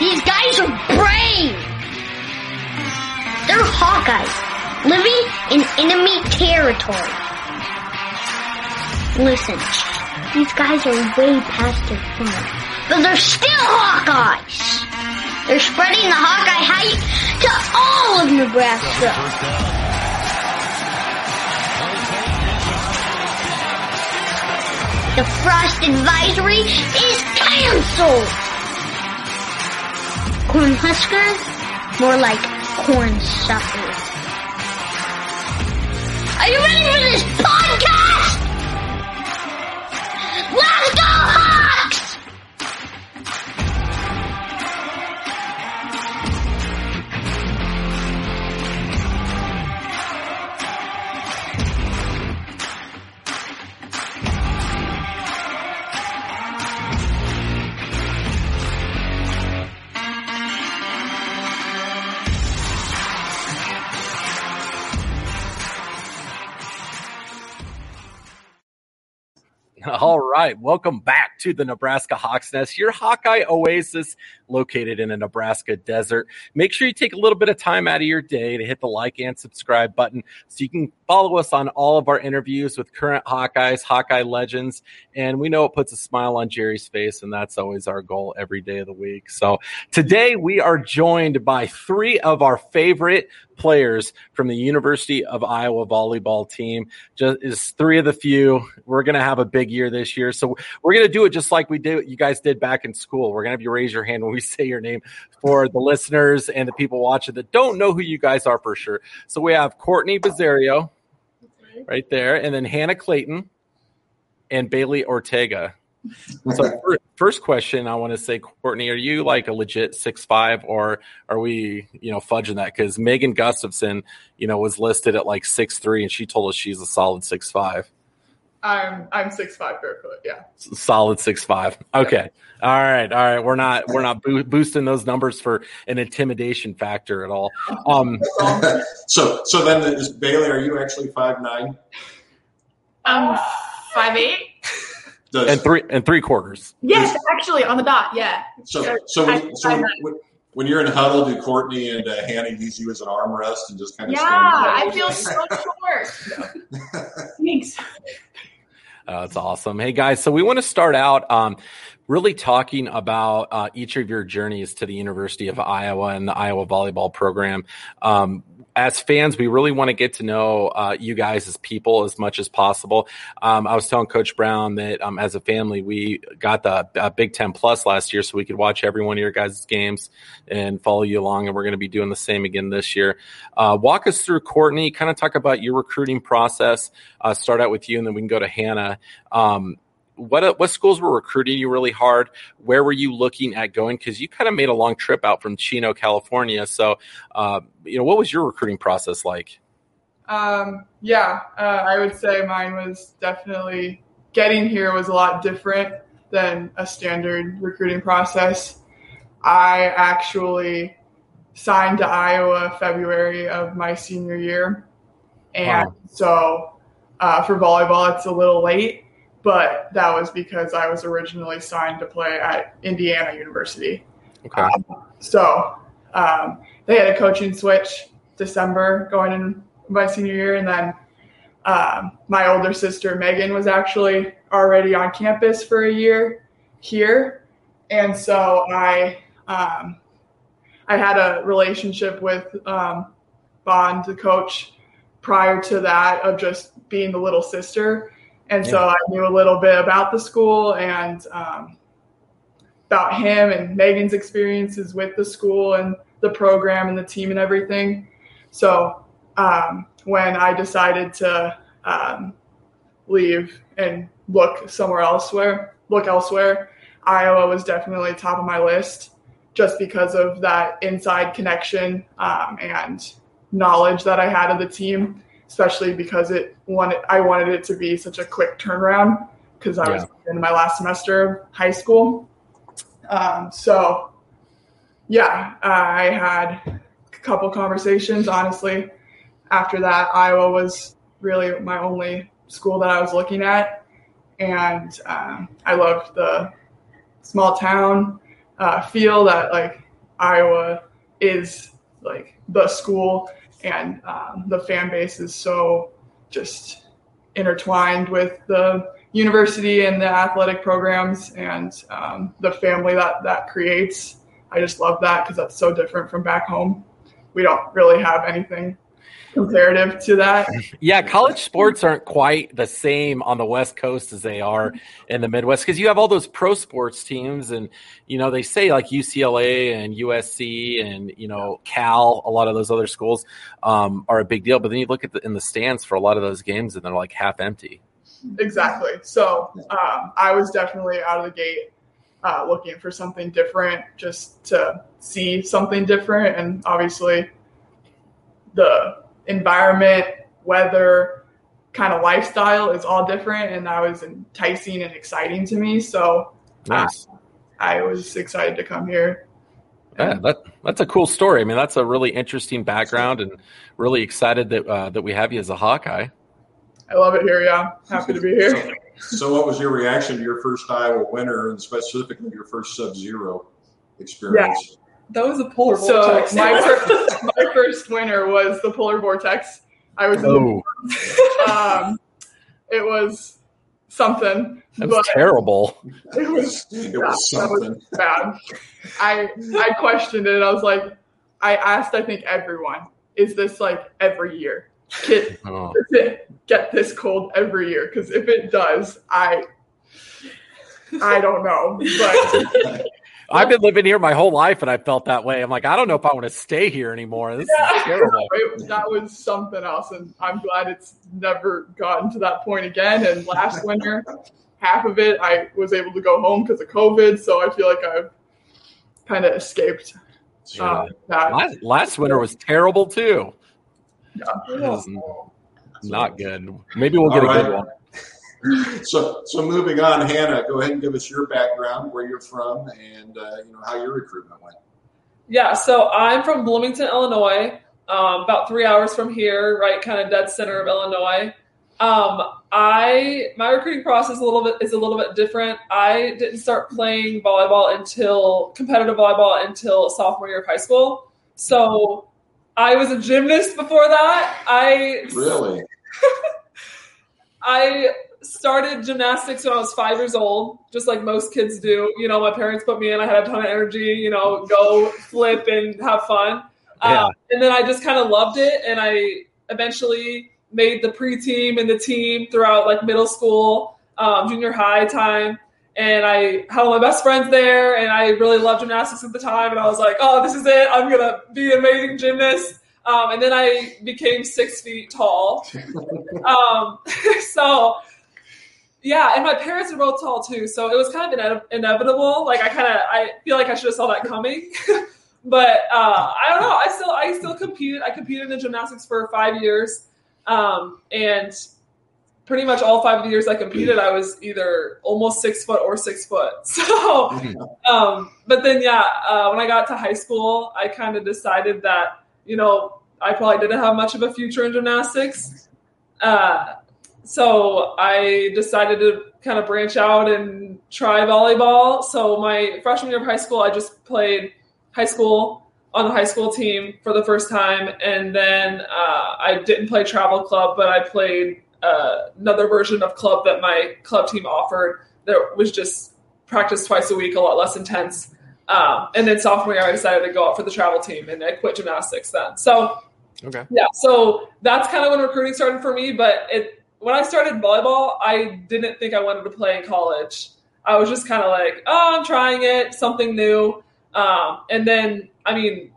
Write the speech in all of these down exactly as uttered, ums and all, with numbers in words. These guys are brave! They're Hawkeyes, living in enemy territory. Listen, these guys are way past their prime, but they're still Hawkeyes! They're spreading the Hawkeye hype to all of Nebraska! The frost advisory is canceled! Cornhuskers? More like corn suckers. Are you ready for this podcast? Let's go Hawks! All right, welcome back to the Nebraska Hawks Nest, your Hawkeye oasis located in a Nebraska desert. Make sure you take a little bit of time out of your day to hit the like and subscribe button so you can follow us on all of our interviews with current Hawkeyes, Hawkeye legends, and we know it puts a smile on Jerry's face, and that's always our goal every day of the week. So today we are joined by three of our favorite players from the University of Iowa volleyball team. Just is three of the few. We're going to have a big year this year, so we're going to do it just like we did, you guys did back in school. We're going to have you raise your hand when we say your name for the listeners and the people watching that don't know who you guys are for sure. So we have Courtney Bezzario right there, and then Hannah Clayton and Bailey Ortega. So first question, I want to say, Courtney, are you like a legit six five, or are we, you know, fudging that? Because Megan Gustafson, you know, was listed at like six three, and she told us she's a solid six five. I'm I'm six five barefoot, yeah. Solid six five. Okay. All right. All right. We're not we're not bo- boosting those numbers for an intimidation factor at all. Um, so so then is Bailey, are you actually five nine? Um five eight. Does, and three and three quarters. Yes, actually on the dot, yeah. So so, so, when, so when, when you're in a huddle, do Courtney and uh, Hannah use you as an arm rest and just kind of yeah, stand I feel so short. Thanks. Uh, that's awesome. Hey, guys, so we want to start out um, really talking about uh, each of your journeys to the University of Iowa and the Iowa volleyball program. Um, as fans, we really want to get to know uh, you guys as people as much as possible. Um, I was telling Coach Brown that um, as a family, we got the uh, Big Ten Plus last year so we could watch every one of your guys' games and follow you along, and we're going to be doing the same again this year. Uh, walk us through, Courtney, kind of talk about your recruiting process. Uh, start out with you, and then we can go to Hannah. Um, what what schools were recruiting you really hard? Where were you looking at going? Because you kind of made a long trip out from Chino, California. So, uh, you know, what was your recruiting process like? Um, yeah, uh, I would say mine was definitely getting here was a lot different than a standard recruiting process. I actually signed to Iowa February of my senior year, and wow. so. Uh, for volleyball, it's a little late, but that was because I was originally signed to play at Indiana University. Okay. Um, so um, they had a coaching switch December going in my senior year, and then Um, my older sister, Megan, was actually already on campus for a year here. And so I, um, I had a relationship with um, Bond, the coach, prior to that, of just being the little sister. And yeah. so I knew a little bit about the school and um, about him and Megan's experiences with the school and the program and the team and everything. So um, when I decided to um, leave and look somewhere elsewhere, look elsewhere, Iowa was definitely top of my list just because of that inside connection um, and knowledge that I had of the team, especially because it wanted, I wanted it to be such a quick turnaround because I yeah. was in my last semester of high school. Um, so, yeah, I had a couple conversations. Honestly, after that, Iowa was really my only school that I was looking at. And um, I loved the small town uh, feel that, like, Iowa is, like, the school. And um, the fan base is so just intertwined with the university and the athletic programs and um, the family that that creates. I just love that because that's so different from back home. We don't really have anything comparative to that. Yeah, college sports aren't quite the same on the West Coast as they are in the Midwest because you have all those pro sports teams and, you know, they say like U C L A and U S C and, you know, Cal, a lot of those other schools um, are a big deal. But then you look at the, in the stands for a lot of those games and they're like half empty. Exactly. So um, I was definitely out of the gate uh, looking for something different just to see something different. And obviously the environment, weather, kind of lifestyle is all different, and that was enticing and exciting to me. So nice. uh, I was excited to come here. Yeah, that that's a cool story. I mean, that's a really interesting background, and really excited that uh, that we have you as a Hawkeye. I love it here. Yeah, happy to be here. So, so what was your reaction to your first Iowa winter, and specifically your first Sub-Zero experience? Yeah. That was a polar so vortex. So my, first, my first winter was the polar vortex. I was oh. um, It was something. That was terrible. It was, it was yeah, something. That was bad. I, I questioned it. I was like, I asked, I think, everyone, is this like every year? Get, oh. Does it get this cold every year? Because if it does, I, I don't know. But I've been living here my whole life, and I felt that way. I'm like, I don't know if I want to stay here anymore. This yeah. is terrible. It, that was something else, and I'm glad it's never gotten to that point again. And last winter, half of it, I was able to go home because of COVID, so I feel like I've kind of escaped yeah. uh, that. Last, last winter was terrible, too. Yeah. It was not good. Maybe we'll get All a right. good one. So, so moving on, Hannah, go ahead and give us your background, where you're from, and uh, you know how your recruitment went. Yeah, so I'm from Bloomington, Illinois, um, about three hours from here, right, kind of dead center of Illinois. Um, I my recruiting process a little bit is a little bit different. I didn't start playing volleyball until competitive volleyball until sophomore year of high school. So I was a gymnast before that. I really, I. started gymnastics when I was five years old, just like most kids do. You know, my parents put me in. I had a ton of energy, you know, go flip and have fun. Yeah. Um, and then I just kind of loved it. And I eventually made the pre-team and the team throughout like middle school, um, junior high time. And I had all my best friends there. And I really loved gymnastics at the time. And I was like, oh, this is it. I'm going to be an amazing gymnast. Um, and then I became six feet tall. um, so... Yeah, and my parents were both tall, too, so it was kind of ine- inevitable. Like, I kind of – I feel like I should have saw that coming. But uh, I don't know. I still I still competed. I competed in gymnastics for five years, um, and pretty much all five of the years I competed, I was either almost six foot or six foot. So, um, but then, yeah, uh, when I got to high school, I kind of decided that, you know, I probably didn't have much of a future in gymnastics. Uh So I decided to kind of branch out and try volleyball. So my freshman year of high school, I just played high school on the high school team for the first time. And then uh, I didn't play travel club, but I played uh, another version of club that my club team offered that was just practice twice a week, a lot less intense. Um, and then sophomore year, I decided to go out for the travel team, and I quit gymnastics then. So, okay. yeah, so that's kind of when recruiting started for me. But it, when I started volleyball, I didn't think I wanted to play in college. I was just kind of like, oh, I'm trying it, something new. Um, and then, I mean,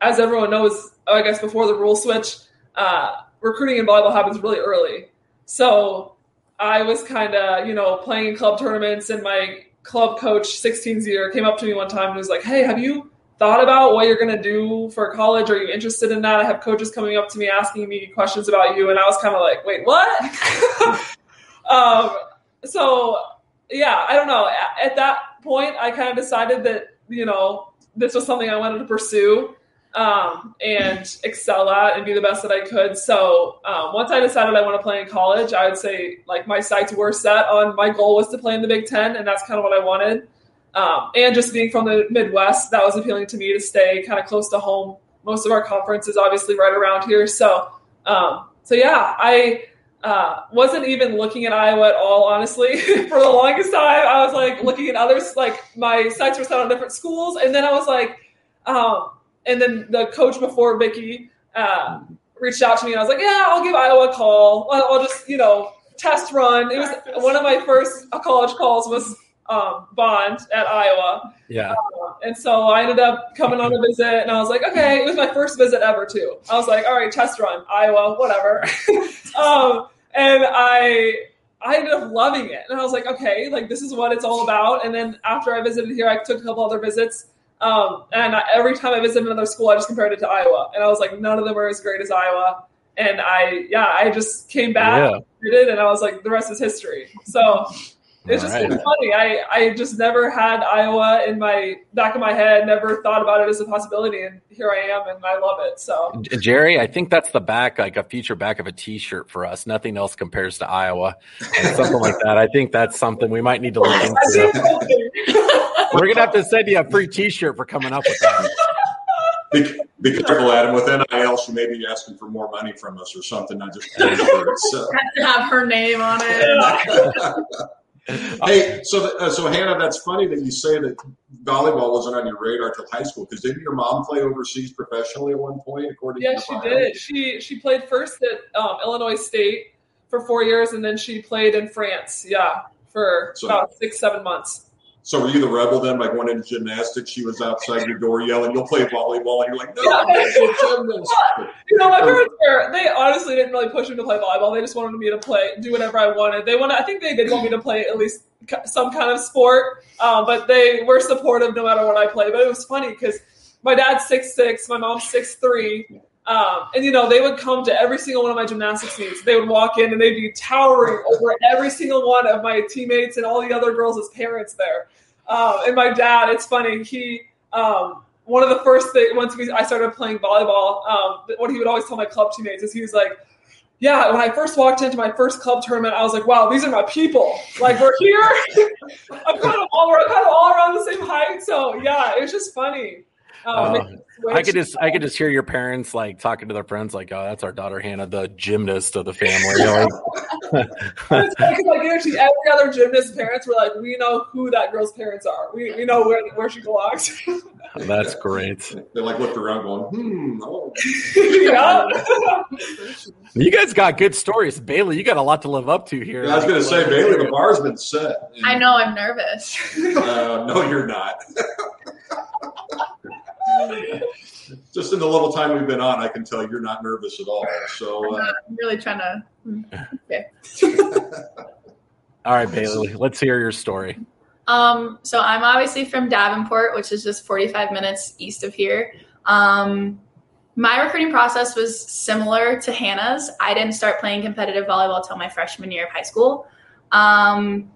as everyone knows, I guess before the rule switch, uh, recruiting in volleyball happens really early. So I was kind of, you know, playing in club tournaments, and my club coach, sixteenth year, came up to me one time and was like, hey, have you thought about what you're going to do for college? Are you interested in that? I have coaches coming up to me asking me questions about you. And I was kind of like, wait, what? um, so yeah, I don't know. At, at that point, I kind of decided that, you know, this was something I wanted to pursue um, and excel at and be the best that I could. So um, once I decided I want to play in college, I would say like my sights were set on, my goal was to play in the Big Ten, and that's kind of what I wanted. Um, and just being from the Midwest, that was appealing to me, to stay kind of close to home. Most of our conference is obviously right around here. So, um, so yeah, I uh, wasn't even looking at Iowa at all, honestly. For the longest time, I was like looking at others, like my sights were set on different schools. And then I was like, um, and then the coach before Vicky uh, reached out to me, and I was like, yeah, I'll give Iowa a call. I'll, I'll just, you know, test run. It was one of my first college calls was Um, Bond at Iowa. Yeah. Uh, and so I ended up coming on a visit, and I was like, okay, it was my first visit ever too. I was like, all right, test run, Iowa, whatever. um, and I, I ended up loving it. And I was like, okay, like this is what it's all about. And then after I visited here, I took a couple other visits. Um, and I, every time I visited another school, I just compared it to Iowa. And I was like, none of them are as great as Iowa. And I, yeah, I just came back yeah. did it, and I was like, the rest is history. So it's just right. funny. I, I just never had Iowa in my back of my head, never thought about it as a possibility. And here I am, and I love it. So, Jerry, I think that's the back, like a feature back of a T-shirt for us. Nothing else compares to Iowa. And something like that. I think that's something we might need to look into. We're going to have to send you a free T-shirt for coming up with that. Be, be careful, Adam. With N I L, she may be asking for more money from us or something. I just can't remember it, so. Have to have her name on it. Hey, so uh, so Hannah, that's funny that you say that volleyball wasn't on your radar till high school, because didn't your mom play overseas professionally at one point, according yeah, to your Yeah, she bio? did. She she played first at um, Illinois State for four years, and then she played in France, yeah, for so, about six, seven months. So were you the rebel then, like going into gymnastics? She was outside your door yelling, you'll play volleyball, and you're like, no, yeah. I'm going to play. You know, my parents were, they honestly didn't really push me to play volleyball. They just wanted me to play, do whatever I wanted. They wanted, I think they did want me to play at least some kind of sport, um, but they were supportive no matter what I played. But it was funny because my dad's six foot six, my mom's six foot three. Um, and, you know, they would come to every single one of my gymnastics meets. They would walk in, and they'd be towering over every single one of my teammates and all the other girls as parents there. Um, and my dad, it's funny, he um, – one of the first things – once we, I started playing volleyball, um, what he would always tell my club teammates is he was like, yeah, when I first walked into my first club tournament, I was like, wow, these are my people. Like, we're here. I'm kind of all, we're kind of all around the same height. So, yeah, it was just funny. Um, um, I could just I could just hear your parents like talking to their friends like, oh, that's our daughter Hannah, the gymnast of the family. It's like, like actually every other gymnast's parents were like, we know who that girl's parents are. We we know where where she belongs. That's great. They like looked around going, hmm. Oh. Yeah. You guys got good stories. Bailey, you got a lot to live up to here. Yeah, I was going to say, Bailey, the bar's been set. And, I know, I'm nervous. Uh, no, you're not. Just in the little time we've been on, I can tell you're not nervous at all. So uh, I'm, not, I'm really trying to. Okay. All right, Bailey, let's hear your story. Um, so I'm obviously from Davenport, which is just forty-five minutes east of here. Um, my recruiting process was similar to Hannah's. I didn't start playing competitive volleyball till my freshman year of high school. Um,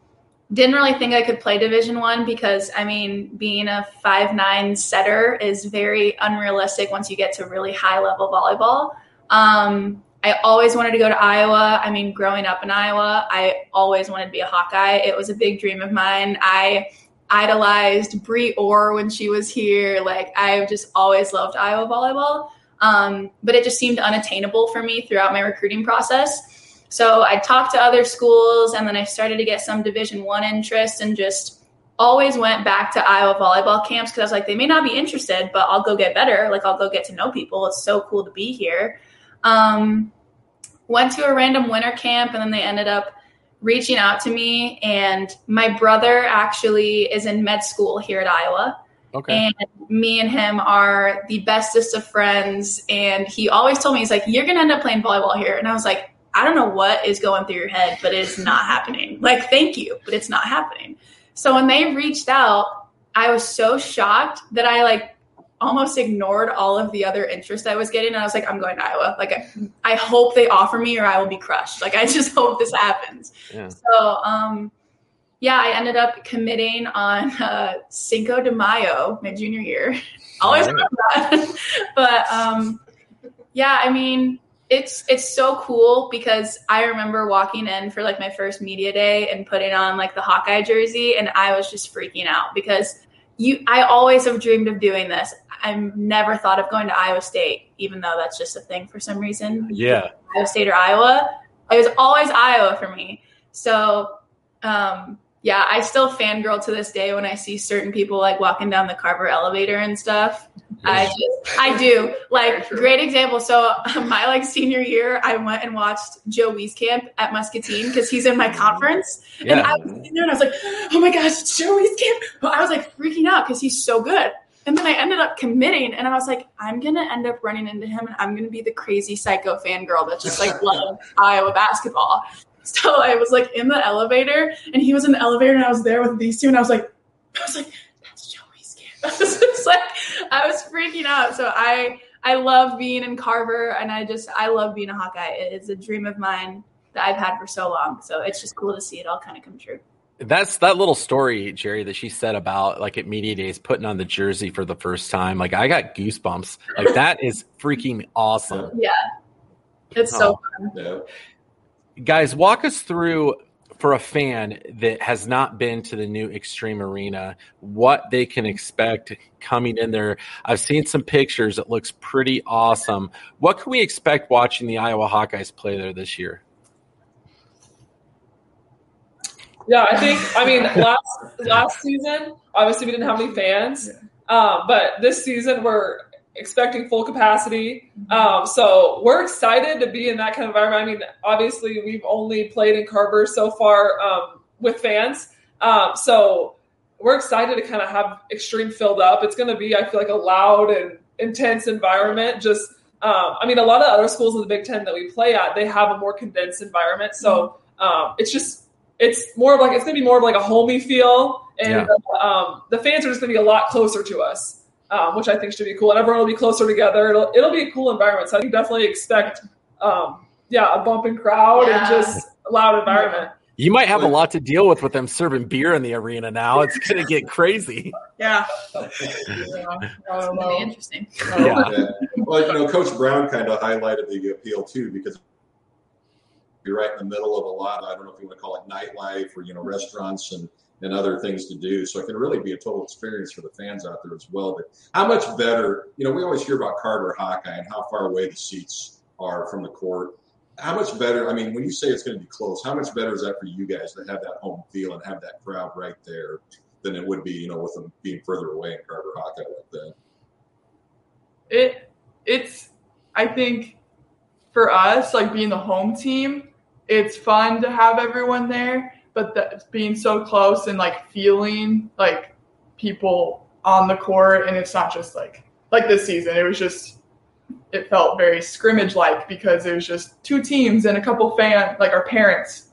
Didn't really think I could play Division One because, I mean, being a five nine setter is very unrealistic once you get to really high-level volleyball. Um, I always wanted to go to Iowa. I mean, growing up in Iowa, I always wanted to be a Hawkeye. It was a big dream of mine. I idolized Bree Orr when she was here. Like, I just always loved Iowa volleyball. Um, but it just seemed unattainable for me throughout my recruiting process. So I talked to other schools, and then I started to get some Division One interest, and just always went back to Iowa volleyball camps because I was like, they may not be interested, but I'll go get better. Like, I'll go get to know people. It's so cool to be here. Um, went to a random winter camp, and then they ended up reaching out to me. And my brother actually is in med school here at Iowa. Okay. And me and him are the bestest of friends. And he always told me, he's like, you're going to end up playing volleyball here. And I was like, I don't know what is going through your head, but it's not happening. Like, thank you, but it's not happening. So when they reached out, I was so shocked that I like almost ignored all of the other interest I was getting. And I was like, I'm going to Iowa. Like, I, I hope they offer me or I will be crushed. Like, I just hope this happens. Yeah. So, um, yeah, I ended up committing on uh, Cinco de Mayo, my junior year. Always love that. But, um, yeah, I mean, it's it's so cool because I remember walking in for, like, my first media day and putting on, like, the Hawkeye jersey, and I was just freaking out because you. I always have dreamed of doing this. I've never thought of going to Iowa State, even though that's just a thing for some reason. Yeah. Iowa State or Iowa. It was always Iowa for me. So, um yeah, I still fangirl to this day when I see certain people like walking down the Carver elevator and stuff. I just, I do. Like, great example. So my like senior year, I went and watched Joe Wieskamp at Muscatine because he's in my conference. Yeah. And I was sitting there and I was like, oh my gosh, it's Joe Wieskamp. But I was like freaking out because he's so good. And then I ended up committing, and I was like, I'm going to end up running into him, and I'm going to be the crazy psycho fangirl that just like loves Iowa basketball. So I was like in the elevator, and he was in the elevator, and I was there with these two, and I was like, I was like, that's Joey's kid. I was just like, I was freaking out. So I, I love being in Carver, and I just, I love being a Hawkeye. It's a dream of mine that I've had for so long. So it's just cool to see it all kind of come true. That's that little story, Jerry, that she said about like at media days, putting on the jersey for the first time. Like, I got goosebumps. Like, that is freaking awesome. Yeah. It's oh. so fun. Yeah. Guys, walk us through, for a fan that has not been to the new Extreme Arena, what they can expect coming in there. I've seen some pictures. It looks pretty awesome. What can we expect watching the Iowa Hawkeyes play there this year? Yeah, I think, I mean, last last season, obviously we didn't have any fans. Yeah. Um, but this season we're expecting full capacity. Um, so we're excited to be in that kind of environment. I mean, obviously we've only played in Carver so far um, with fans. Um, so we're excited to kind of have Extreme filled up. It's going to be, I feel like, a loud and intense environment. Just, um, I mean, a lot of other schools in the Big Ten that we play at, they have a more condensed environment. So um, it's just, it's more of like, it's going to be more of like a homey feel. And yeah. the, um, the fans are just going to be a lot closer to us. Um, which I think should be cool. And everyone will be closer together. It'll it'll be a cool environment. So I think definitely expect, um, yeah, a bumping crowd yeah. and just a loud environment. You might have a lot to deal with with them serving beer in the arena now. It's going to get crazy. Yeah. yeah. It's going to be interesting. Yeah. Yeah. Well, you know, Coach Brown kind of highlighted the appeal, too, because you're right in the middle of a lot of, I don't know if you want to call it nightlife or, you know, restaurants and and other things to do. So it can really be a total experience for the fans out there as well. But how much better, you know, we always hear about Carver Hawkeye and how far away the seats are from the court. How much better, I mean, when you say it's going to be close, how much better is that for you guys to have that home feel and have that crowd right there than it would be, you know, with them being further away in Carver Hawkeye like that? It, it's, I think for us, like being the home team, it's fun to have everyone there. But that, being so close and, like, feeling, like, people on the court, and it's not just, like, like this season. It was just – it felt very scrimmage-like because it was just two teams and a couple fan – like, our parents.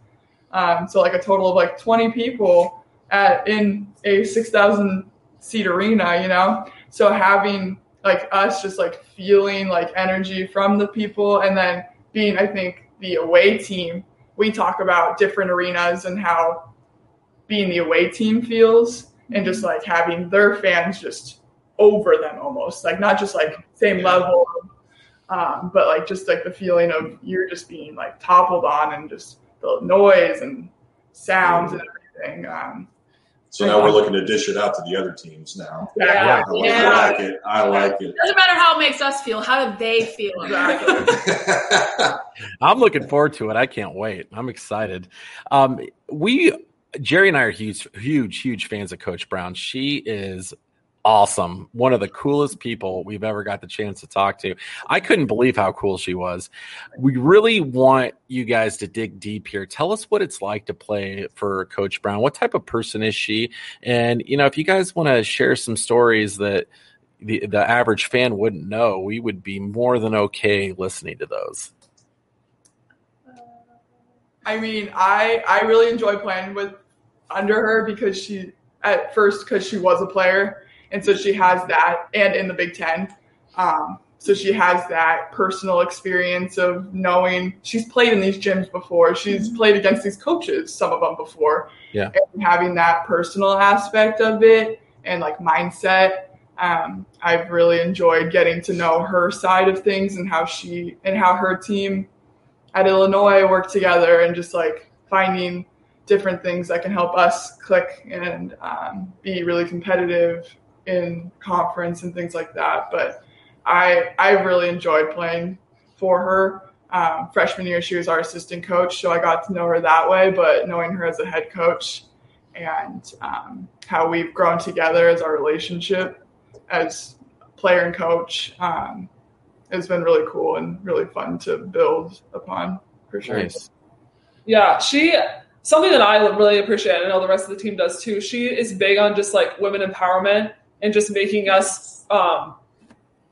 Um, so, like, a total of, like, twenty people at in a six thousand seat arena, you know? So having, like, us just, like, feeling, like, energy from the people, and then being, I think, the away team – we talk about different arenas and how being the away team feels and just like having their fans just over them almost, like not just like same level, um, but like just like the feeling of you're just being like toppled on and just the noise and sounds and everything. Um, So now we're looking to dish it out to the other teams now. Yeah. I, like, yeah. I like it. I like it. It doesn't matter how it makes us feel. How do they feel? I'm looking forward to it. I can't wait. I'm excited. Um, we, Jerry and I are huge, huge, huge fans of Coach Brown. She is awesome. One of the coolest people we've ever got the chance to talk to. I couldn't believe how cool she was. We really want you guys to dig deep here. Tell us what it's like to play for Coach Brown. What type of person is she? And, you know, if you guys want to share some stories that the, the average fan wouldn't know, we would be more than okay listening to those. I mean, I, I really enjoy playing with under her because she, at first, because she was a player. And so she has that, and in the Big Ten. Um, so she has that personal experience of knowing she's played in these gyms before. She's played against these coaches, some of them before. Yeah. And having that personal aspect of it and, like, mindset, um, I've really enjoyed getting to know her side of things and how she and how her team at Illinois work together and just, like, finding different things that can help us click and um, be really competitive in conference and things like that. But I I really enjoyed playing for her. Um, freshman year, she was our assistant coach, so I got to know her that way. But knowing her as a head coach and um, how we've grown together as our relationship as player and coach um, has been really cool and really fun to build upon, for sure. Nice. Yeah, she... Something that I really appreciate, and I know the rest of the team does too, she is big on just, like, women empowerment and just making us um,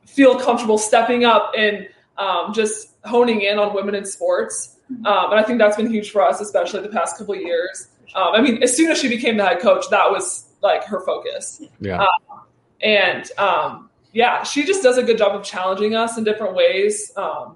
feel comfortable stepping up and um, just honing in on women in sports. Um, and I think that's been huge for us, especially the past couple of years. Um, I mean, as soon as she became the head coach, that was, like, her focus. Yeah. Um, and, um, yeah, she just does a good job of challenging us in different ways, um,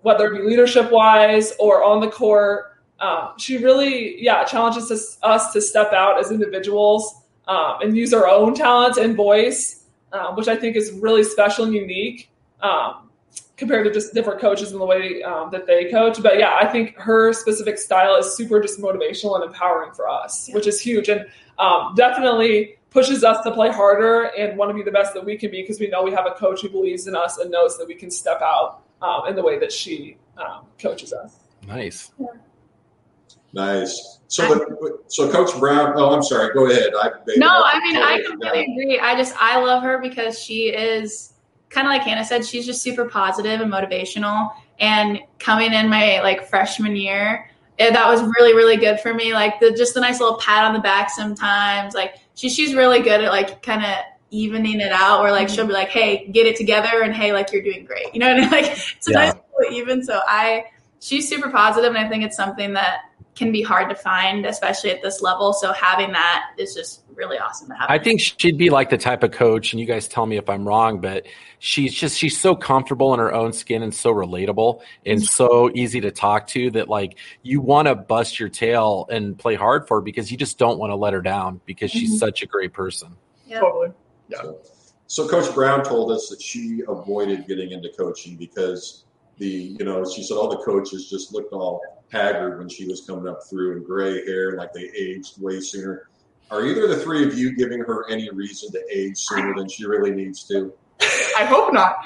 whether it be leadership-wise or on the court. Um, she really, yeah, challenges us, us to step out as individuals um, and use our own talents and voice, um, which I think is really special and unique um, compared to just different coaches and the way um, that they coach. But, yeah, I think her specific style is super just motivational and empowering for us, yeah. which is huge and um, definitely pushes us to play harder and want to be the best that we can be because we know we have a coach who believes in us and knows that we can step out um, in the way that she um, coaches us. Nice. Yeah. Nice. So, the, so Coach Brown. Oh, I'm sorry. Go ahead. I, baby, no, I mean I completely agree. I just I love her because she is kind of like Hannah said. She's just super positive and motivational. And coming in my like freshman year, it, that was really really good for me. Like the just a nice little pat on the back sometimes. Like she she's really good at like kind of evening it out. Where like she'll be like, hey, get it together, and hey, like you're doing great. You know what I mean? Like it's a yeah. nice little even. So I she's super positive, and I think it's something that can be hard to find, especially at this level. So having that is just really awesome to have. I think she'd be like the type of coach, and you guys tell me if I'm wrong, but she's just, she's so comfortable in her own skin and so relatable and so easy to talk to that like you want to bust your tail and play hard for her because you just don't want to let her down because she's mm-hmm. such a great person. Yep. Totally. Yeah. So, so Coach Brown told us that she avoided getting into coaching because the, you know, she said all the coaches just looked all haggard when she was coming up through and gray hair, like they aged way sooner. Are either of the three of you giving her any reason to age sooner than she really needs to? I hope not.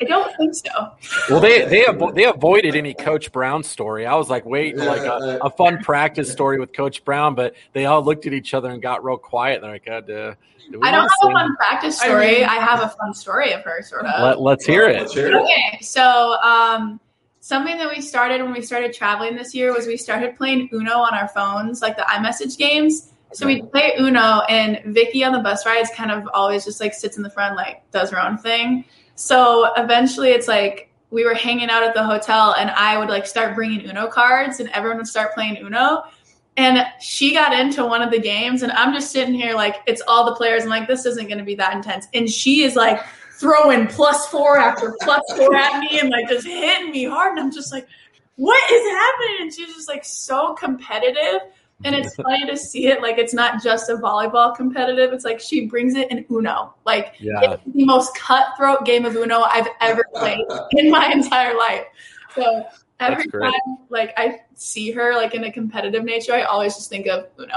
I don't think so. Well, they they avo- they avoided any Coach Brown story. I was like, wait, like a, a fun practice story with Coach Brown, but they all looked at each other and got real quiet. They're like, God, uh, do we I don't have sing? a fun practice story. I, mean, I have a fun story of her, sort of. Let, let's hear it. Let's hear it. Okay, so um, something that we started when we started traveling this year was we started playing Uno on our phones, like the iMessage games. So we play Uno, and Vicky on the bus rides kind of always just, like, sits in the front, like, does her own thing. So eventually it's, like, we were hanging out at the hotel, and I would, like, start bringing Uno cards, and everyone would start playing Uno. And she got into one of the games, and I'm just sitting here, like, it's all the players. I'm like, this isn't going to be that intense. And she is, like, throwing plus four after plus four at me and, like, just hitting me hard. And I'm just like, what is happening? And she's just, like, so competitive. And it's funny to see it. Like, it's not just a volleyball competitive. It's like she brings it in Uno. Like, yeah. It's the most cutthroat game of Uno I've ever played in my entire life. So Every That's great. time, like, I see her, like, in a competitive nature, I always just think of Uno.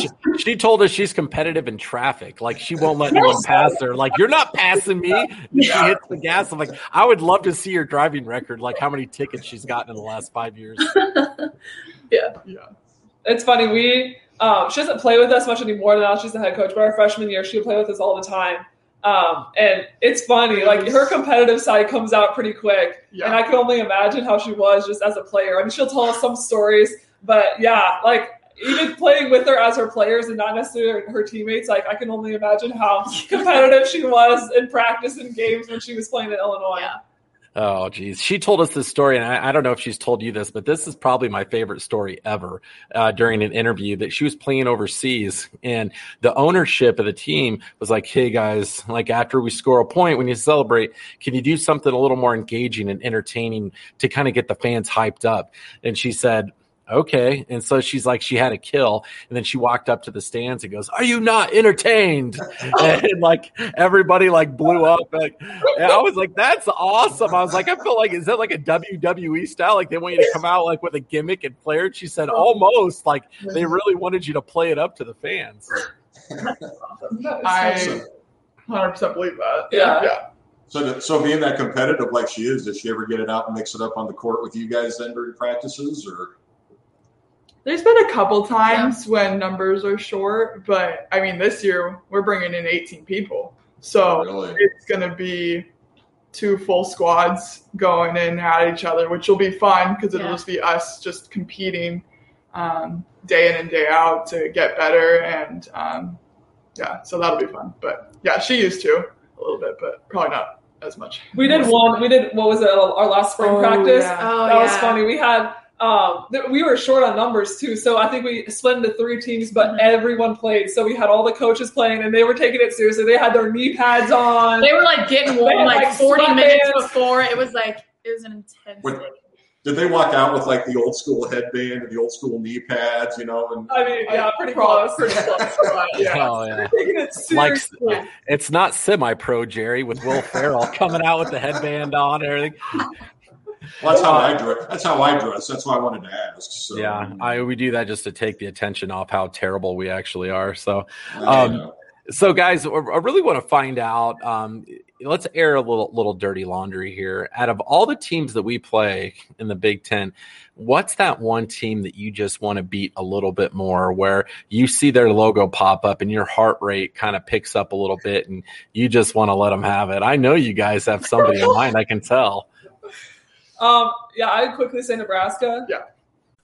she, she told us she's competitive in traffic. Like, she won't let anyone pass her. Like, you're not passing me. She hits the gas. I'm like, I would love to see her driving record, like how many tickets she's gotten in the last five years. yeah. Yeah. It's funny. We um, she doesn't play with us much anymore now. She's the head coach. But our freshman year, she would play with us all the time. Um, and it's funny, like, her competitive side comes out pretty quick. Yeah. And I can only imagine how she was just as a player. I mean, she'll tell us some stories, but yeah, like, even playing with her as her players and not necessarily her teammates, like, I can only imagine how competitive she was in practice and games when she was playing at Illinois. Yeah. Oh, geez. She told us this story, and I, I don't know if she's told you this, but this is probably my favorite story ever uh, during an interview that she was playing overseas. And the ownership of the team was like, hey, guys, like, after we score a point, when you celebrate, can you do something a little more engaging and entertaining to kind of get the fans hyped up? And she said, okay. And so she's like, she had a kill, and then she walked up to the stands and goes, are you not entertained? And like, everybody like blew up. Like, and I was like, that's awesome. I was like, I feel like, is that like a W W E style? Like, they want you to come out like with a gimmick and flair? And she said, almost. Like, they really wanted you to play it up to the fans. I one hundred percent believe that. Yeah. Yeah. So, so being that competitive like she is, does she ever get it out and mix it up on the court with you guys then during practices, or? There's been a couple times yeah. when numbers are short, but, I mean, this year we're bringing in eighteen people. So really? It's going to be two full squads going in at each other, which will be fun because it'll yeah. just be us just competing um, day in and day out to get better. And, um, yeah, so that'll be fun. But, yeah, she used to a little bit, but probably not as much. We did one. We did, what was it, our last spring oh, practice? Yeah. Oh, that yeah. was funny. We had – Um, we were short on numbers too, so I think we split into three teams, but mm-hmm. everyone played. So we had all the coaches playing, and they were taking it seriously. They had their knee pads on. They were like getting warm like, like forty minutes bands. Before. It was like it was an intense. With, did they walk out with like the old school headband and the old school knee pads? You know, and I mean, yeah, I, pretty close. Pretty close. yeah. Oh, yeah. Taking it seriously. Like, it's not semi-pro, Jerry, with Will Ferrell coming out with the headband on and everything. Well, that's how I dress. That's how I dress. That's why I wanted to ask. So. Yeah, I, we do that just to take the attention off how terrible we actually are. So, um, so guys, I really want to find out. Um, let's air a little little dirty laundry here. Out of all the teams that we play in the Big Ten, what's that one team that you just want to beat a little bit more, where you see their logo pop up and your heart rate kind of picks up a little bit and you just want to let them have it? I know you guys have somebody in mind. I can tell. Um, yeah, I'd quickly say Nebraska. Yeah.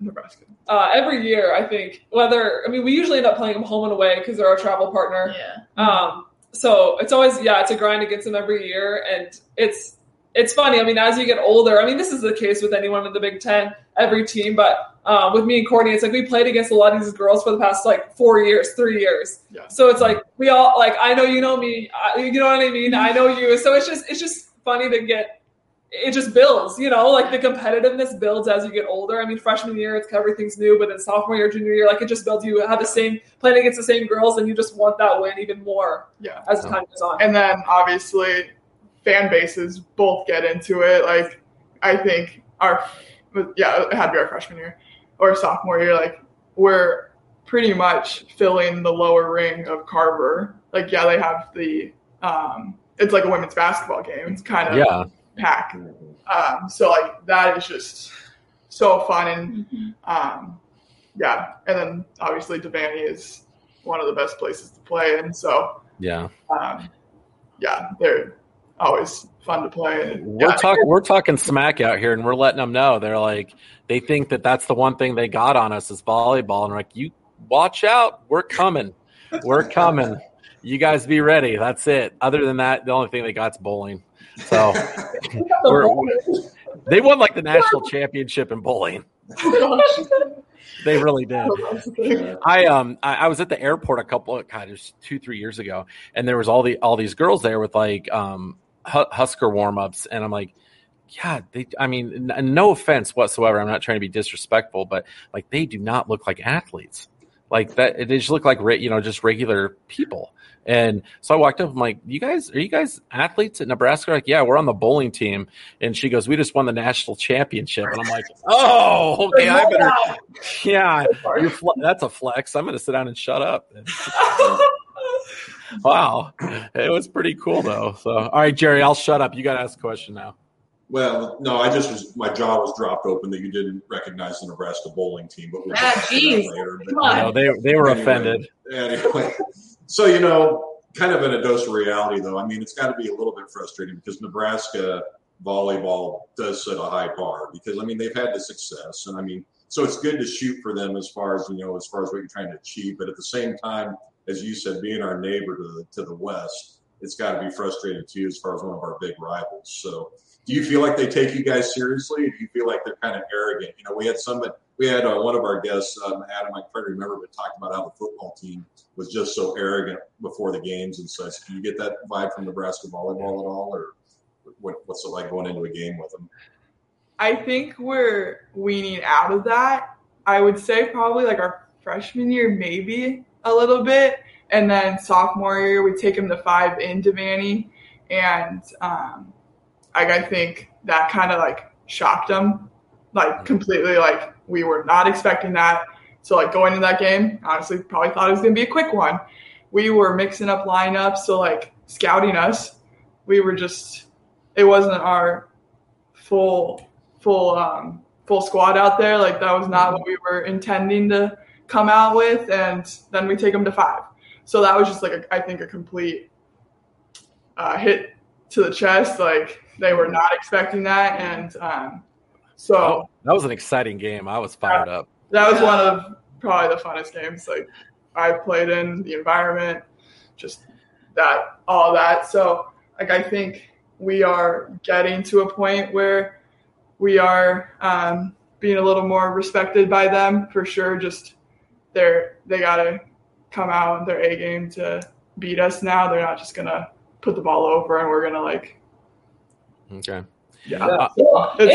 Nebraska. Uh, every year, I think, whether, I mean, we usually end up playing them home and away because they're our travel partner. Yeah. Um, so it's always, yeah, it's a grind against them every year. And it's, it's funny. I mean, as you get older, I mean, this is the case with anyone in the Big Ten, every team, but uh, with me and Courtney, it's like we played against a lot of these girls for the past like four years, three years. Yeah. So it's like, we all like, I know, you know me, I, you know what I mean? I know you. So it's just, it's just funny to get, it just builds, you know, like the competitiveness builds as you get older. I mean, freshman year, it's everything's new, but then sophomore year, junior year, like it just builds. You have the same, playing against the same girls, and you just want that win even more yeah. as time goes on. And then obviously fan bases both get into it. Like I think our, yeah, it had to be our freshman year or sophomore year. Like we're pretty much filling the lower ring of Carver. Like, yeah, they have the, um, it's like a women's basketball game. It's kind of, yeah. pack. Um, so like that is just so fun. And um, yeah. And then obviously Devaney is one of the best places to play in. So yeah. Um, yeah. They're always fun to play. We're yeah. talking, we're talking smack out here and we're letting them know. They're like, they think that that's the one thing they got on us is volleyball. And we're like, you watch out. We're coming. We're coming. You guys be ready. That's it. Other than that, the only thing they got is bowling. So we're, They won like the national championship in bowling. They really did. I um I, I was at the airport a couple of God, it was two three years ago, and there was all the all these girls there with like um Husker warm ups, and I'm like, yeah, they. I mean, n- no offense whatsoever. I'm not trying to be disrespectful, but like they do not look like athletes. Like that, they just look like re- you know just regular people. And so I walked up. I'm like, you guys, are you guys athletes at Nebraska? Like, yeah, we're on the bowling team. And she goes, we just won the national championship. And I'm like, oh, okay, I better. Yeah, you're fl- that's a flex. I'm gonna sit down and shut up. Wow, it was pretty cool though. So, all right, Jerry, I'll shut up. You got to ask a question now. Well, no, I just was, my jaw was dropped open that you didn't recognize the Nebraska bowling team, but we'll ah, jeez, later. But, no, they they were anyway, offended. Anyway, so you know, kind of in a dose of reality, though. I mean, it's got to be a little bit frustrating because Nebraska volleyball does set a high bar because I mean they've had the success, and I mean, so it's good to shoot for them as far as you know, as far as what you're trying to achieve. But at the same time, as you said, being our neighbor to the, to the west, it's got to be frustrating too, as far as one of our big rivals. So. Do you feel like they take you guys seriously? Or do you feel like they're kind of arrogant? You know, we had somebody, we had uh, one of our guests, um, Adam, I can't remember, but talked about how the football team was just so arrogant before the games and such. Do you get that vibe from Nebraska volleyball at all, or what, what's it like going into a game with them? I think we're weaning out of that. I would say probably like our freshman year, maybe a little bit, and then sophomore year we take them to five in Devaney, and um, like, I think that kind of, like, shocked them, like, completely. Like, we were not expecting that. So, like, going into that game, honestly, probably thought it was going to be a quick one. We were mixing up lineups, so, like, scouting us. We were just – it wasn't our full full, um, full squad out there. Like, that was not what we were intending to come out with, and then we take them to five. So that was just, like, a, I think a complete uh, hit to the chest, like – they were not expecting that, and um, so oh, that was an exciting game. I was fired uh, up. That was one of probably the funnest games like I played in. The environment, just that, all that. So like I think we are getting to a point where we are um, being a little more respected by them for sure. Just they're they gotta come out with their A game to beat us now. They're not just gonna put the ball over and we're gonna like. Okay. Yeah. Uh, and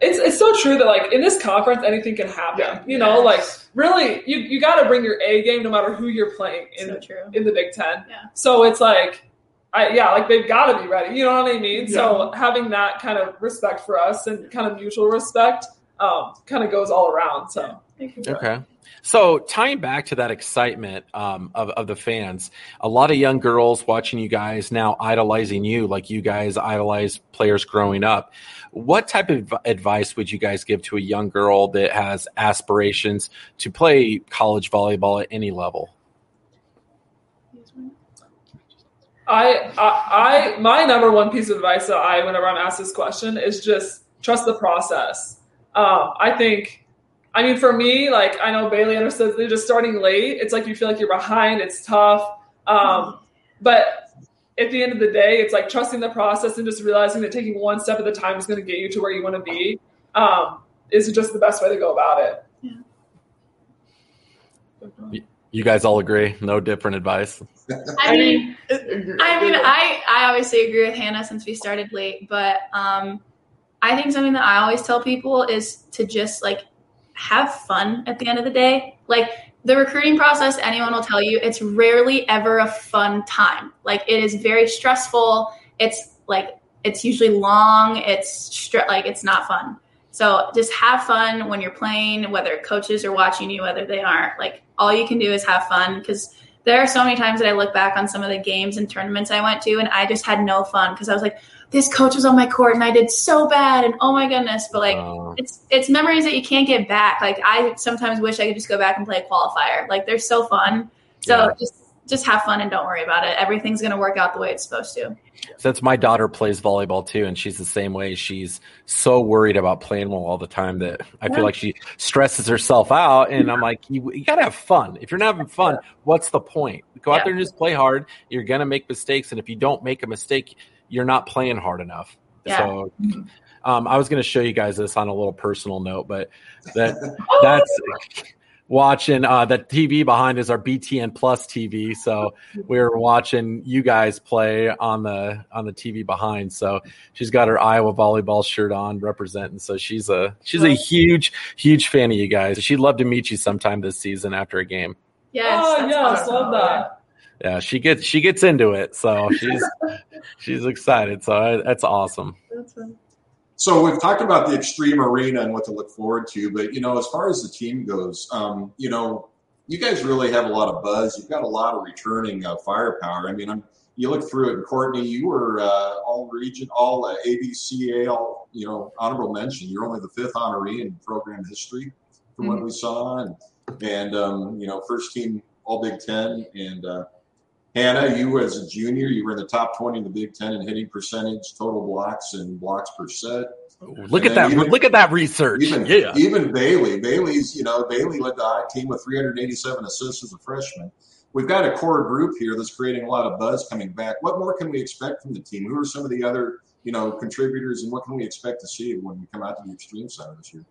it's it's so true that like in this conference anything can happen. Yeah. You know, yes. like really you, you gotta bring your A game no matter who you're playing in, so true. in the Big Ten. Yeah. So it's like I yeah, like they've gotta be ready. You know what I mean? Yeah. So having that kind of respect for us and kind of mutual respect um kind of goes all around. So okay. So tying back to that excitement um, of, of the fans, a lot of young girls watching you guys now idolizing you like you guys idolize players growing up. What type of advice would you guys give to a young girl that has aspirations to play college volleyball at any level? I, I, I my number one piece of advice that I, whenever I'm asked this question, is just trust the process. Um, I think. I mean, for me, like, I know Bailey understands they're just starting late. It's like you feel like you're behind. It's tough. Um, but at the end of the day, it's like trusting the process and just realizing that taking one step at a time is going to get you to where you want to be um, is just the best way to go about it. Yeah. You guys all agree? No different advice? I mean, I, mean I, I obviously agree with Hannah since we started late. But um, I think something that I always tell people is to just, like, have fun at the end of the day. Like the recruiting process, anyone will tell you it's rarely ever a fun time. Like it is very stressful. It's like, it's usually long. It's stri- like, it's not fun. So just have fun when you're playing, whether coaches are watching you, whether they aren't. Like all you can do is have fun. Cause there are so many times that I look back on some of the games and tournaments I went to and I just had no fun. Cause I was like, this coach was on my court and I did so bad and oh my goodness. But like, oh. it's, it's memories that you can't get back. Like I sometimes wish I could just go back and play a qualifier. Like they're so fun. So yeah. just, just have fun and don't worry about it. Everything's going to work out the way it's supposed to. Since my daughter plays volleyball too, and she's the same way. She's so worried about playing well all the time that I yeah. feel like she stresses herself out. And I'm like, you, you got to have fun. If you're not having fun, what's the point? Go out yeah. there and just play hard. You're going to make mistakes. And if you don't make a mistake, you're not playing hard enough. Yeah. So Um, I was going to show you guys this on a little personal note, but that that's watching uh, that T V behind is our B T N Plus T V. So we were watching you guys play on the on the T V behind. So she's got her Iowa volleyball shirt on, representing. So she's a she's a huge huge fan of you guys. She'd love to meet you sometime this season after a game. Yes, oh yes, awesome. Love that. Yeah, she gets she gets into it, so she's she's excited. So that's awesome. That's fun. So we've talked about the Extreme Arena and what to look forward to, but you know, as far as the team goes, um, you know, you guys really have a lot of buzz. You've got a lot of returning uh, firepower. I mean, I'm, you look through it, and Courtney, you were uh, all region, all uh, A B C A, all you know, honorable mention. You're only the fifth honoree in program history, from mm-hmm. what we saw, and and um, you know, first team all Big Ten and. Uh, Hannah, you as a junior, you were in the top twenty in the Big Ten in hitting percentage, total blocks, and blocks per set. Look and at that! Even, look at that research. Even, yeah. even Bailey, Bailey's, you know, Bailey led the team with three hundred eighty-seven assists as a freshman. We've got a core group here that's creating a lot of buzz coming back. What more can we expect from the team? Who are some of the other, you know, contributors, and what can we expect to see when we come out to the Extreme Center this year?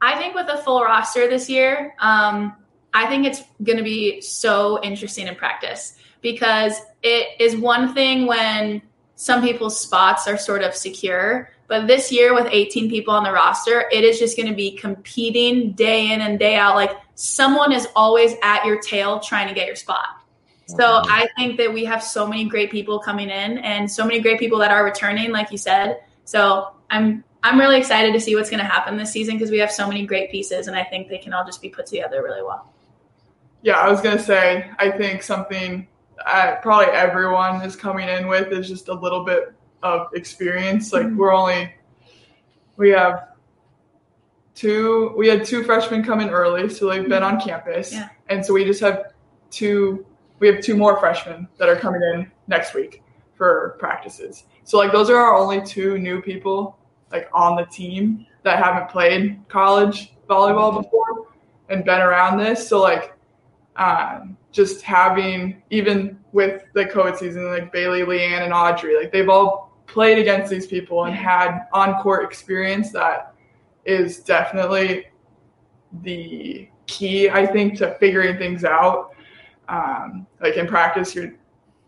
I think with a full roster this year. Um, I think it's going to be so interesting in practice, because it is one thing when some people's spots are sort of secure, but this year with eighteen people on the roster, it is just going to be competing day in and day out. Like, someone is always at your tail trying to get your spot. So I think that we have so many great people coming in and so many great people that are returning, like you said. So I'm I'm really excited to see what's going to happen this season, because we have so many great pieces, and I think they can all just be put together really well. Yeah, I was going to say, I think something I, probably everyone is coming in with is just a little bit of experience. Like, we're only – we have two – we had two freshmen come in early, so they've been on campus. Yeah. And so we just have two – we have two more freshmen that are coming in next week for practices. So, like, those are our only two new people, like, on the team that haven't played college volleyball before and been around this. So, like – Um, just having, even with the COVID season, like Bailey, Leanne, and Audrey, like they've all played against these people and had on-court experience that is definitely the key, I think, to figuring things out. Um, like in practice, you're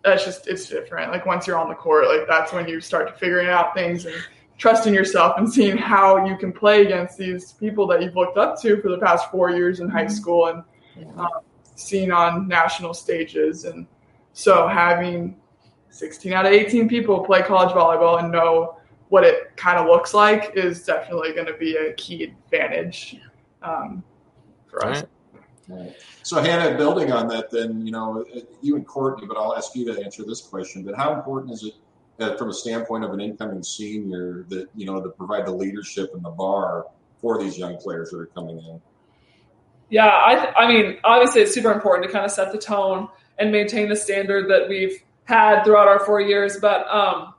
that's just, it's different. Like once you're on the court, like that's when you start to figuring out things and trusting yourself and seeing how you can play against these people that you've looked up to for the past four years in high school and um, seen on national stages. And so having sixteen out of eighteen people play college volleyball and know what it kind of looks like is definitely going to be a key advantage um, for us. Right. So Hannah, building on that then, you know, you and Courtney, but I'll ask you to answer this question, but how important is it that from a standpoint of an incoming senior that, you know, to provide the leadership and the bar for these young players that are coming in? Yeah, I, th- I mean, obviously it's super important to kind of set the tone and maintain the standard that we've had throughout our four years. But, um,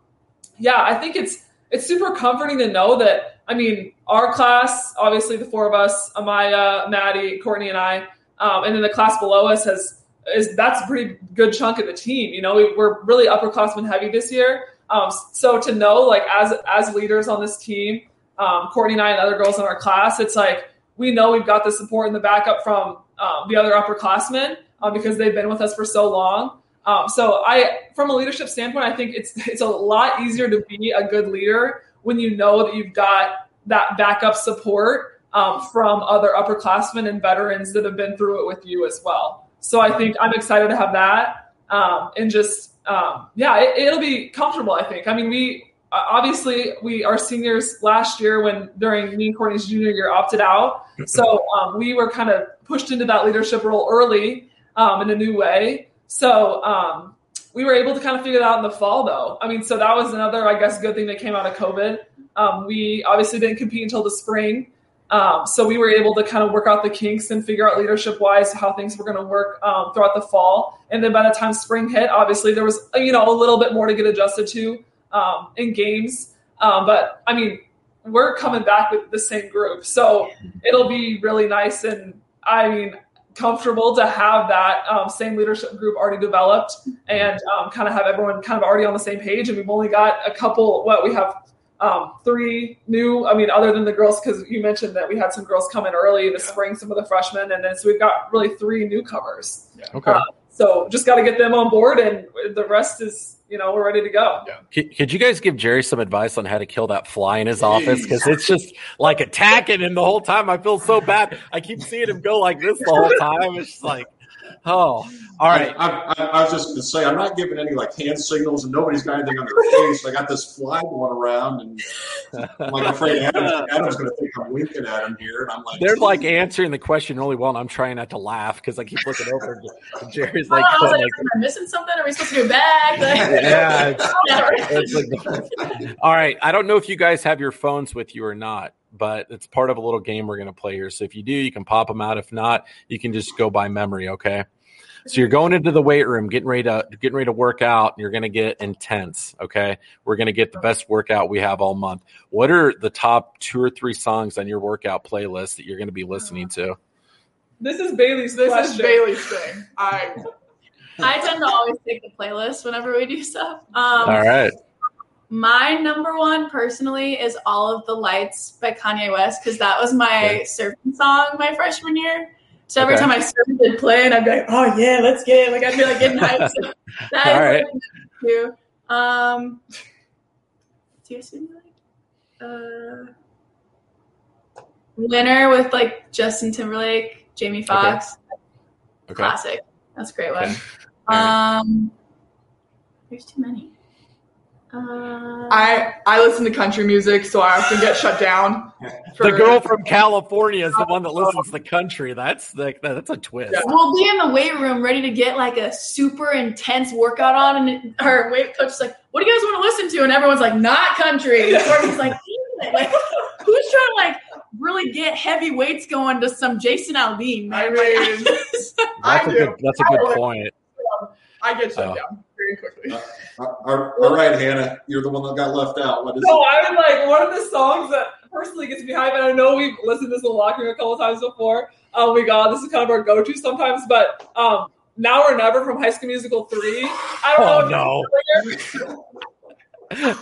yeah, I think it's it's super comforting to know that, I mean, our class, obviously the four of us, Amaya, Maddie, Courtney, and I, um, and then the class below us has is that's a pretty good chunk of the team. You know, we, we're really upperclassmen heavy this year. Um, so to know, like, as, as leaders on this team, um, Courtney and I and other girls in our class, it's like, we know we've got the support and the backup from um, the other upperclassmen um, because they've been with us for so long. Um, so I, from a leadership standpoint, I think it's it's a lot easier to be a good leader when you know that you've got that backup support um, from other upperclassmen and veterans that have been through it with you as well. So I think I'm excited to have that um, and just, um, yeah, it, it'll be comfortable, I think. I mean, we obviously we our seniors last year when during me and Courtney's junior year opted out. So um, we were kind of pushed into that leadership role early um, in a new way. So um, we were able to kind of figure that out in the fall, though. I mean, so that was another, I guess, good thing that came out of COVID. Um, we obviously didn't compete until the spring. Um, so we were able to kind of work out the kinks and figure out leadership-wise how things were going to work um, throughout the fall. And then by the time spring hit, obviously there was, you know, a little bit more to get adjusted to um, in games. Um, but, I mean, we're coming back with the same group. So it'll be really nice. And I mean, comfortable to have that um, same leadership group already developed and um, kind of have everyone kind of already on the same page. And we've only got a couple, what we have um, three new, I mean, other than the girls, because you mentioned that we had some girls come in early this yeah. spring, some of the freshmen. And then, so we've got really three newcomers. Yeah. Okay. Um, so just got to get them on board, and the rest is, you know, we're ready to go. Yeah. Could, could you guys give Jerry some advice on how to kill that fly in his office? Because it's just like attacking him the whole time. I feel so bad. I keep seeing him go like this the whole time. It's just like, oh, all right. I, I, I was just going to say, I'm not giving any like hand signals, and nobody's got anything on their face. I got this fly going around, and I'm like afraid Adam, Adam's going to think I'm winking at him here. And I'm like, they're like answering the question really well, and I'm trying not to laugh because I keep looking over. And Jerry's like, oh, I was like, like, am I missing something? Are we supposed to go back? Yeah. It's, it's like, all right. I don't know if you guys have your phones with you or not, but it's part of a little game we're going to play here. So if you do, you can pop them out. If not, you can just go by memory, okay? So you're going into the weight room, getting ready to getting ready to work out, and you're going to get intense, okay? We're going to get the best workout we have all month. What are the top two or three songs on your workout playlist that you're going to be listening to? This is Bailey's This question. is Bailey's thing. I I tend to always take the playlist whenever we do stuff. Um, all right. My number one personally is All of the Lights by Kanye West, because that was my okay. surfing song my freshman year. So every okay. time I surfed and played, I'd be like, oh, yeah, let's get it. Like, I'd be like, getting hyped. So that All is right. what I do. Um, do you see that? Uh, Winner with, like, Justin Timberlake, Jamie Foxx. Okay. Classic. Okay. That's a great one. Okay. Um, there's too many. Uh, I I listen to country music, so I often get shut down. For, the girl from California is the one that listens to country. That's the, that's a twist. Yeah. We'll be in the weight room ready to get like a super intense workout on, and her weight coach is like, "What do you guys want to listen to?" And everyone's like, "Not country." And Courtney's like, like, "Who's trying to like really get heavy weights going to some Jason Aldean?" Man? I mean, that's I a do. good that's a good I point. I get shut oh. down. Quickly. Uh, all, all right, Hannah, you're the one that got left out. What is no, it? I'm like, one of the songs that personally gets me hyped, and I know we've listened to this in the locker room a couple of times before. Oh my God, this is kind of our go-to sometimes, but um, Now or Never from High School Musical three. I don't oh, know if no.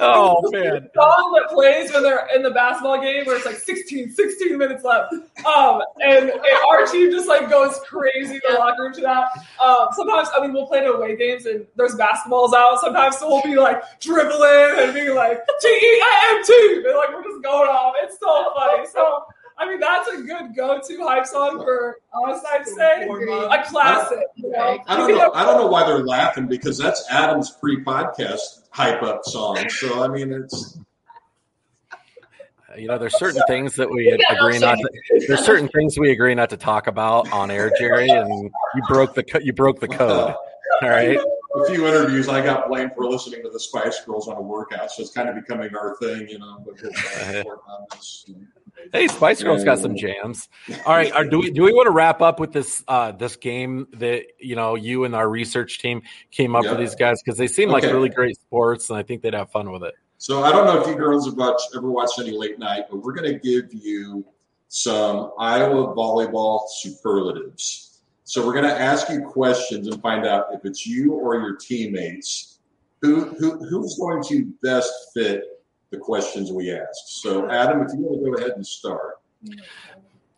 Oh, it's man. The song that plays when they're in the basketball game where it's like sixteen, sixteen minutes left. Um, and, and our team just like goes crazy in the locker room to that. Um, sometimes, I mean, we'll play in away games and there's basketballs out sometimes, so we'll be like dribbling and being like, T E I M T! And like we're just going off. It's so funny. So, I mean, that's a good go-to hype song for us, I'd say. A classic. You know? I, don't know, I don't know why they're laughing because that's Adam's pre-podcast hype up song. So I mean, it's you know, there's certain things that we yeah, agree not. To, there's certain things we agree not to talk about on air, Jerry. And you broke the you broke the code. All right. A few interviews, I got blamed for listening to the Spice Girls on a workout, so it's kind of becoming our thing, you know. But we'll work on this. Hey, Spice Girls got some jams. All right, are, do we do we want to wrap up with this uh, this game that you know you and our research team came up yeah. with these guys because they seem okay. like really great sports, and I think they'd have fun with it. So I don't know if you girls have watched, ever watched any late night, but we're going to give you some Iowa volleyball superlatives. So we're going to ask you questions and find out if it's you or your teammates who who who's going to best fit the questions we ask. So, Adam, if you want to go ahead and start.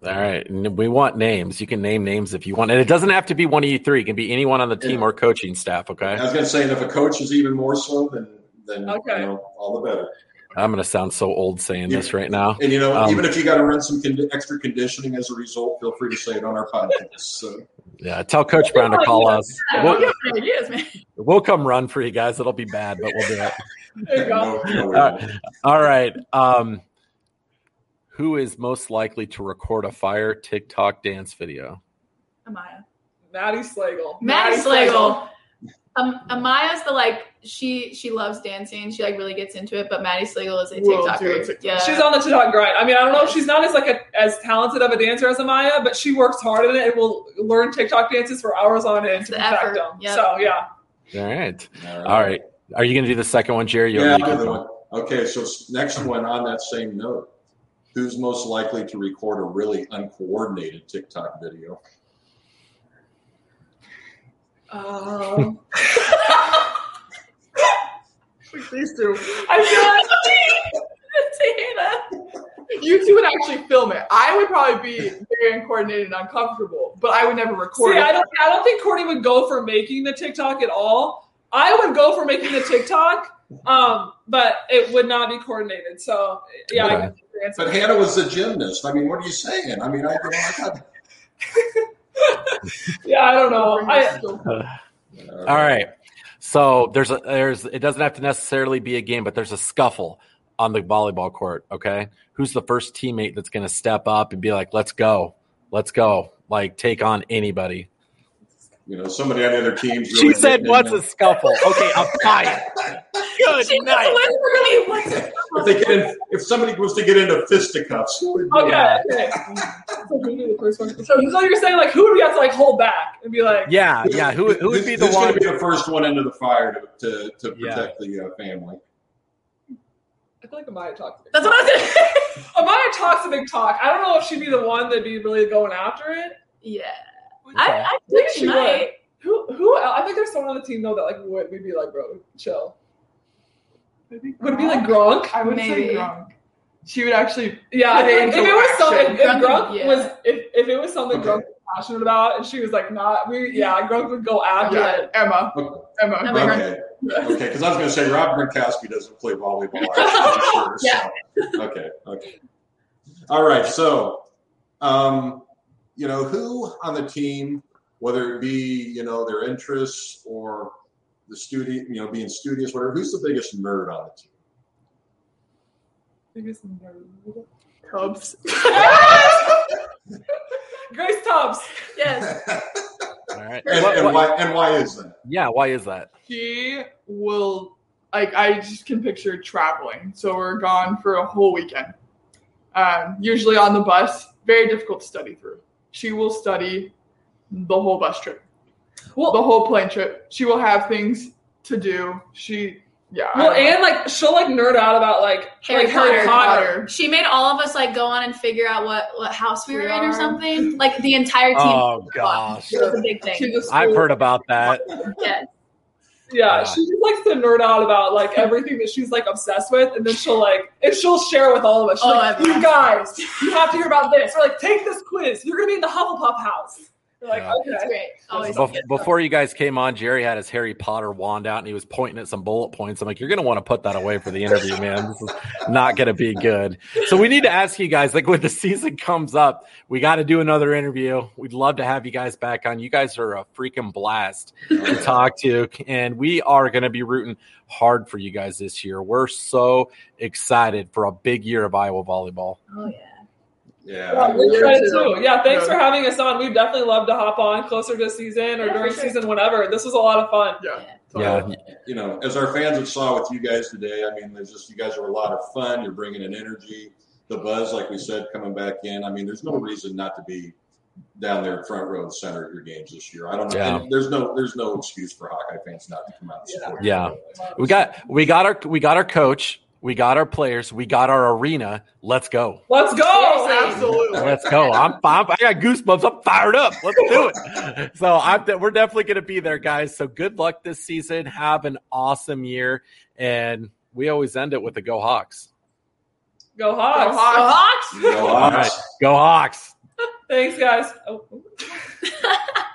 All right. We want names. You can name names if you want. And it doesn't have to be one of you three. It can be anyone on the team yeah. or coaching staff, okay? I was going to say, and if a coach is even more so, then, then okay. you know, all the better. I'm going to sound so old saying yeah. this right now. And, you know, um, even if you got to run some con- extra conditioning as a result, feel free to say it on our podcast. So. Yeah, tell Coach Brown to call us. We'll, we'll come run for you guys. It'll be bad, but we'll do it. There you go. No, no uh, all right. Um, who is most likely to record a fire TikTok dance video? Amaya. Maddie Slagle. Maddie, Maddie Slagle. Slagle. Um, Amaya's the like she she loves dancing. She like really gets into it. But Maddie Slagle is a TikToker. Yeah, she's on the TikTok grind. I mean, I don't know if she's not as like a, as talented of a dancer as Amaya, but she works hard at it and will learn TikTok dances for hours on end to perfect them. Yep. So yeah. All right. All right. All right. Are you going to do the second one, Jerry? You're yeah. Another one. Okay. So next one on that same note, who's most likely to record a really uncoordinated TikTok video? Oh. Please do. I feel like Hannah. You two would actually film it. I would probably be very uncoordinated and uncomfortable, but I would never record See, it. I don't, I don't think Courtney would go for making the TikTok at all. I would go for making the TikTok, um, but it would not be coordinated. So, yeah. Right. I can answer but that. Hannah was a gymnast. I mean, what are you saying? I mean, I don't know. yeah, I don't know. I, uh, all right. So there's a, there's it doesn't have to necessarily be a game, but there's a scuffle on the volleyball court, okay? Who's the first teammate that's going to step up and be like, let's go, let's go, like take on anybody? You know, somebody on the other team. Really she said, what's a scuffle? Okay, I'm tired. Good she night. Really, what's a if, they get in, if somebody was to get into fisticuffs. Who would okay. okay. So you're saying, like, who would we have to, like, hold back and be like. Yeah, yeah. Who, who would be the one? Who's going to be the first one into the fire to, to, to protect yeah. the uh, family? I feel like Amaya talks a big talk. That's what I said. Amaya talks a big talk. I don't know if she'd be the one that'd be really going after it. Yeah. Okay. I, I think she might. Who? Who? Else? I think there's someone on the team though that like would maybe like bro, chill. I think would it be like Gronk? I would maybe. say Gronk. She would actually. Yeah. If it was something, if Gronk yeah. was, if, if it was something okay. Gronk was passionate about, and she was like not, we yeah, Gronk would go after yeah. it. Emma. Emma. Emma. Okay. Okay. Because I was gonna say Rob Gronkowski doesn't play volleyball. Sure, yeah. So. Okay. Okay. All right. So. Um, You know, who on the team, whether it be, you know, their interests or the studio, you know, being studious, whatever, who's the biggest nerd on the team? Biggest nerd? Tubbs. Grace Tubbs. Yes. All right. And, what, and, what, why, and why is that? Yeah, why is that? He will, like, I just can picture traveling. So we're gone for a whole weekend, um, usually on the bus. Very difficult to study through. She will study the whole bus trip, well, the whole plane trip. She will have things to do. She, yeah. Well, and, like, she'll, like, nerd out about, like, Harry, like Potter. Harry Potter. She made all of us, like, go on and figure out what, what house we, we were are. in or something. Like, the entire team. Oh, gosh. It was a big thing. I've heard about that. Yes. Yeah, yeah, she just likes to nerd out about, like, everything that she's, like, obsessed with, and then she'll, like, and she'll share with all of us. She's oh, like, you awesome. guys, you have to hear about this. Or, like, take this quiz. You're going to be in the Hufflepuff house. They're like, yeah. okay. That's great. Always Bef- before you guys came on, Jerry had his Harry Potter wand out, and he was pointing at some bullet points. I'm like, you're going to want to put that away for the interview, man. This is not going to be good. So we need to ask you guys, like, when the season comes up, we got to do another interview. We'd love to have you guys back on. You guys are a freaking blast to talk to, and we are going to be rooting hard for you guys this year. We're so excited for a big year of Iowa volleyball. Oh, yeah. Yeah, yeah, we're excited too. too. Yeah, thanks yeah. for having us on. We'd definitely love to hop on closer to season or yeah, during sure. season, whenever. This was a lot of fun. Yeah, yeah. So, yeah. You know, as our fans have saw with you guys today, I mean, there's just you guys are a lot of fun. You're bringing in energy, the buzz, like we said, coming back in. I mean, there's no reason not to be down there, front row and center at your games this year. I don't know. Yeah. There's no, there's no excuse for Hawkeye fans not to come out and support. Yeah, you. yeah. we got, we got our, we got our coach. We got our players. We got our arena. Let's go. Let's go. Absolutely. Let's go. I'm, I'm I got goosebumps. I'm fired up. Let's do it. So I'm de- we're definitely going to be there, guys. So good luck this season. Have an awesome year. And we always end it with a Go Hawks. Go Hawks. Go Hawks. Go Hawks. Go Hawks. Go Hawks. Right. Go Hawks. Thanks, guys. Oh.